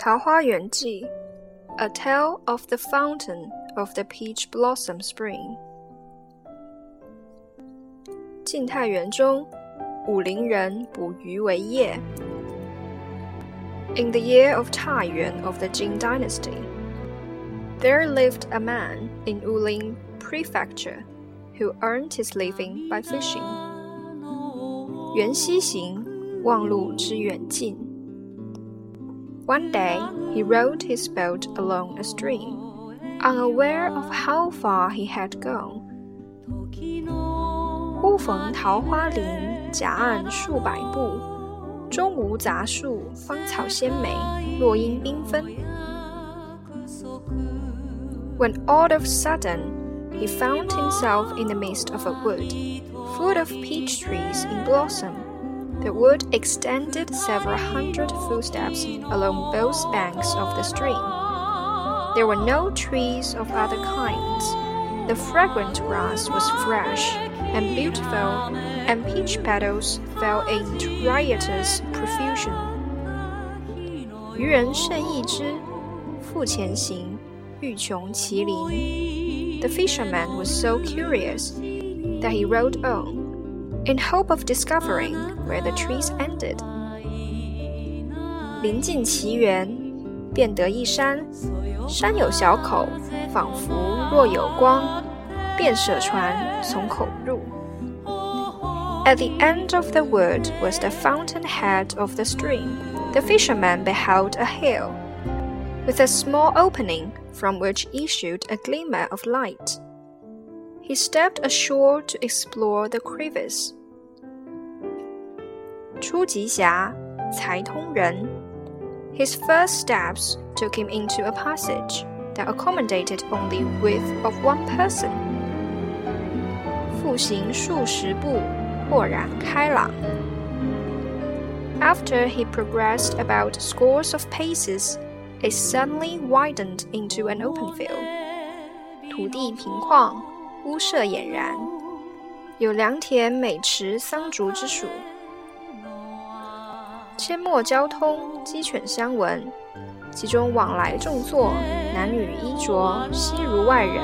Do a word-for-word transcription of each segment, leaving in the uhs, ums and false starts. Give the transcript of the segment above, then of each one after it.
桃花源记 A Tale of the Fountain of the Peach Blossom Spring 晋太元中武陵人捕鱼为业 In the year of Taiyuan of the Jin Dynasty, there lived a man in Wuling Prefecture who earned his living by fishing. 缘溪行，忘路之远近 One day, he rowed his boat along a stream, unaware of how far he had gone. 忽逢桃花林，夹岸数百步，终无杂树，芳草鲜美，落英缤纷。 When all of a sudden, he found himself in the midst of a wood, full of peach trees in blossom.The wood extended several hundred footsteps along both banks of the stream. There were no trees of other kinds. The fragrant grass was fresh and beautiful, and peach petals fell in riotous profusion. 渔人甚异之，复前行，欲穷其林。The fisherman was so curious that he rowed on.In hope of discovering where the trees ended. 临近其源，便得一山，山有小口，仿佛若有光，便舍船从口入。 At the end of the wood was the fountain head of the stream. The fisherman beheld a hill, with a small opening from which issued a glimmer of light.He stepped ashore to explore the crevice. 初极狭，才通人 His first steps took him into a passage that accommodated only the width of one person. 复行数十步，豁然开朗 After he progressed about scores of paces, it suddenly widened into an open field. 土地平旷屋舍俨然，有良田美池桑竹之属，阡陌交通，鸡犬相闻，其中往来众作，男女衣着悉如外人，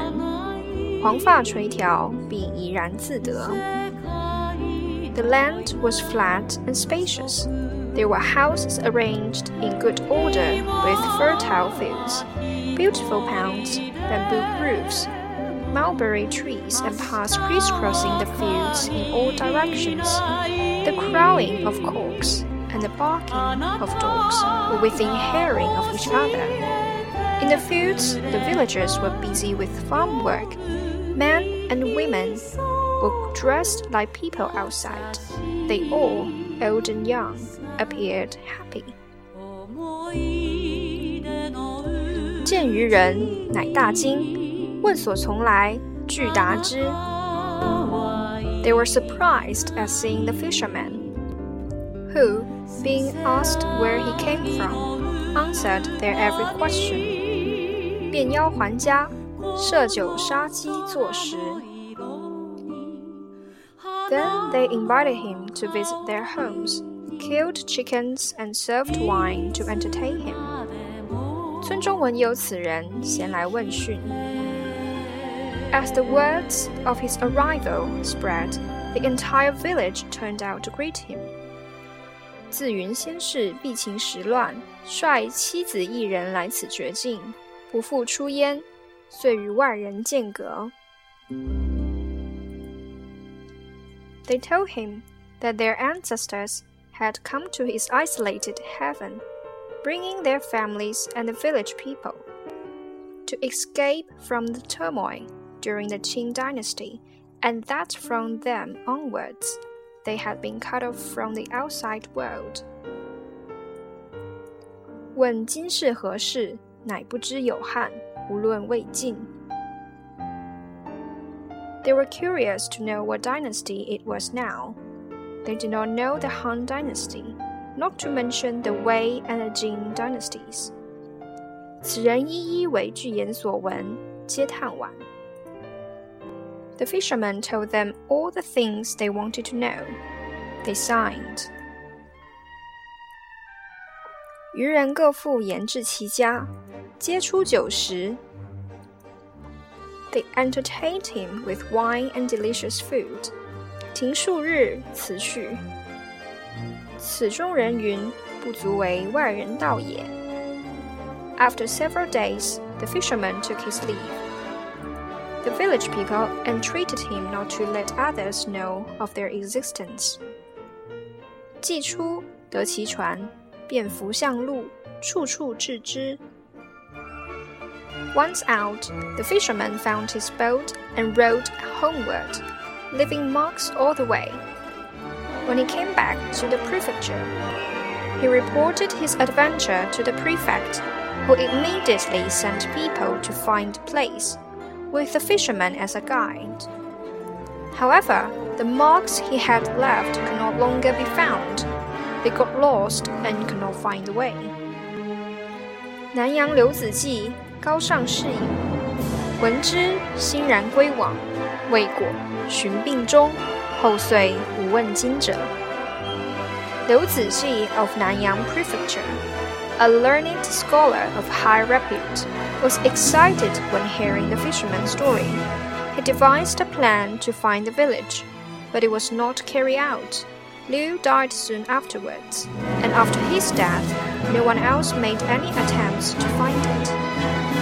黄发垂髫，并怡然自得。The land was flat and spacious. There were houses arranged in good order with fertile fields, beautiful ponds, bamboo groves.Mulberry trees and paths crisscrossing the fields in all directions. The crowing of cocks and the barking of dogs were within hearing of each other. In the fields, the villagers were busy with farm work. Men and women were dressed like people outside. They all, old and young, appeared happy. 见渔人，乃大惊。问所从来，具答之。They were surprised at seeing the fisherman, who, being asked where he came from, answered their every question. 便邀还家，设酒杀鸡作食。Then they invited him to visit their homes, killed chickens, and served wine to entertain him. 村中闻有此人，咸来问讯。As the words of his arrival spread, the entire village turned out to greet him. 自云先世避秦时乱，率妻子一人来此绝境，不复出焉，遂与外人间隔。 They told him that their ancestors had come to his isolated heaven, bringing their families and the village people, to escape from the turmoil.During the Qing dynasty, and that from them onwards, they had been cut off from the outside world. 问今是何世，乃不知有汉，无论魏晋。They were curious to know what dynasty it was now. They did not know the Han dynasty, not to mention the Wei and the Jin dynasties. 此人一一为具言所闻，皆叹惋。The fisherman told them all the things they wanted to know. They sighed. 渔人各复盐至其家，皆出酒食。They entertained him with wine and delicious food. 停数日，辞去。此中人云，不足为外人道也。After several days, the fisherman took his leave. The village people entreated him not to let others know of their existence. 既出，得其船，便扶向路，处处置之。Once out, the fisherman found his boat and rowed homeward, leaving marks all the way. When he came back to the prefecture, he reported his adventure to the prefect, who immediately sent people to find the place, with the fisherman as a guide. However, the marks he had left could no longer be found. They got lost and could not find the way. 南洋刘子骥高尚是矣，闻之欣然归往，未果寻病终，后遂无问津者。刘子骥 of Nanyang Prefecture, a learned scholar of high repute, was excited when hearing the fisherman's story. He devised a plan to find the village, but it was not carried out. Liu died soon afterwards, and after his death, no one else made any attempts to find it.